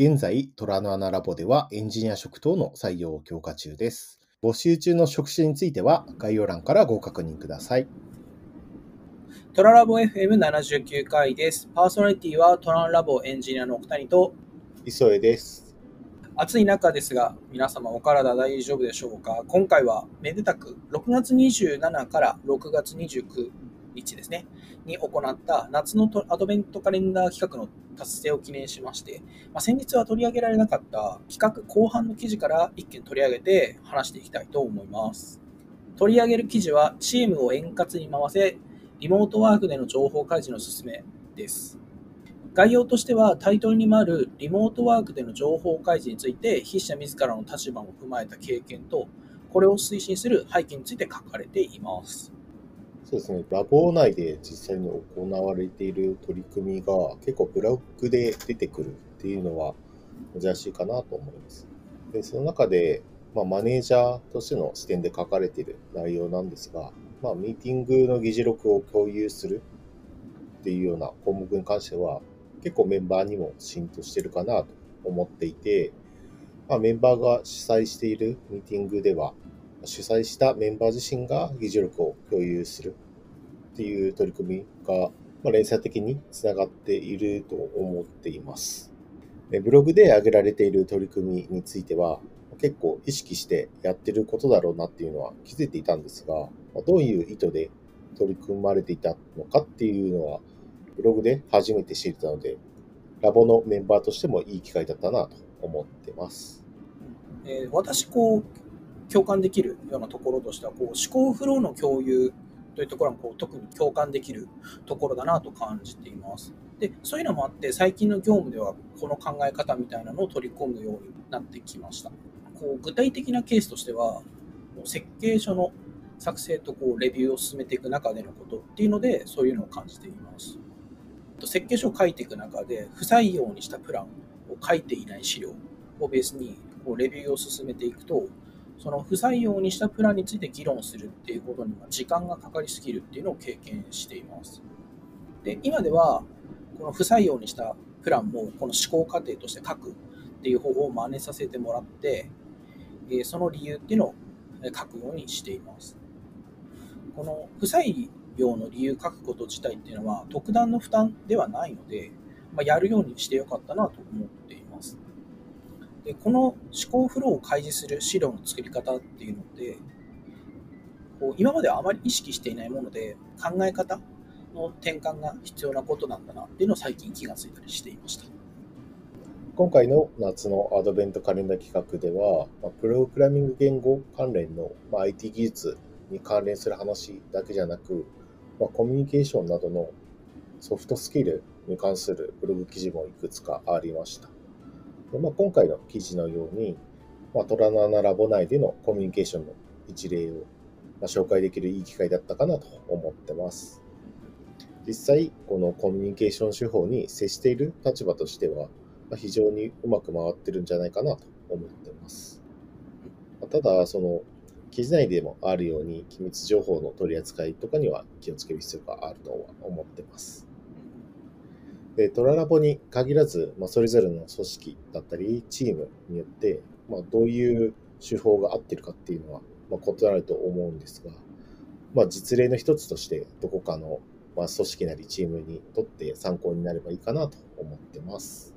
現在、虎の穴ラボではエンジニア職等の採用を強化中です。募集中の職種については概要欄からご確認ください。トララボ FM79 回です。パーソナリティはトララボエンジニアの奥谷と磯江です。暑い中ですが、皆様お体大丈夫でしょうか。今回はめでたく6月27から6月29日ですねに行った夏のアドベントカレンダー企画の達成を記念しまして、先日は取り上げられなかった企画後半の記事から1件取り上げて話していきたいと思います。取り上げる記事はチームを円滑に回せ、リモートワークでの情報開示の勧めです。概要としてはタイトルにもあるリモートワークでの情報開示について筆者自らの立場を踏まえた経験とこれを推進する背景について書かれています。そうですね、ラボ内で実際に行われている取り組みが結構ブログで出てくるっていうのは珍しいかなと思います。でその中で、マネージャーとしての視点で書かれている内容なんですが、ミーティングの議事録を共有するっていうような項目に関しては結構メンバーにも浸透してるかなと思っていて、メンバーが主催しているミーティングでは主催したメンバー自身が議事録を共有するっていう取り組みが、連鎖的につながっていると思っています。ブログで挙げられている取り組みについては結構意識してやってることだろうなっていうのは気づいていたんですが、どういう意図で取り組まれていたのかっていうのはブログで初めて知れたので、ラボのメンバーとしてもいい機会だったなと思ってます。私共感できるようなところとしては思考フローの共有というところは特に共感できるところだなと感じています。でそういうのもあって最近の業務ではこの考え方みたいなのを取り込むようになってきました。具体的なケースとしては設計書の作成とレビューを進めていく中でのことっていうのでそういうのを感じています。設計書を書いていく中で不採用にしたプランを書いていない資料をベースにレビューを進めていくと、その不採用にしたプランについて議論するっていうことには時間がかかりすぎるっていうのを経験しています。で、今ではこの不採用にしたプランもこの思考過程として書くっていう方法を真似させてもらって、その理由っていうのを書くようにしています。この不採用の理由書くこと自体っていうのは特段の負担ではないので、やるようにしてよかったなと思っています。でこの思考フローを開示する資料の作り方っていうので今まではあまり意識していないもので考え方の転換が必要なことなんだなっていうのを最近気がついたりしていました。今回の夏のアドベントカレンダー企画ではプログラミング言語関連の IT 技術に関連する話だけじゃなくコミュニケーションなどのソフトスキルに関するブログ記事もいくつかありました。今回の記事のように、虎の穴ラボ内でのコミュニケーションの一例を紹介できるいい機会だったかなと思ってます。実際、このコミュニケーション手法に接している立場としては、非常にうまく回ってるんじゃないかなと思ってます。ただ、その記事内でもあるように、機密情報の取り扱いとかには気をつける必要があるとは思ってます。トララボに限らず、それぞれの組織だったりチームによって、どういう手法が合ってるかっていうのは、異なると思うんですが、実例の一つとしてどこかの、組織なりチームにとって参考になればいいかなと思ってます。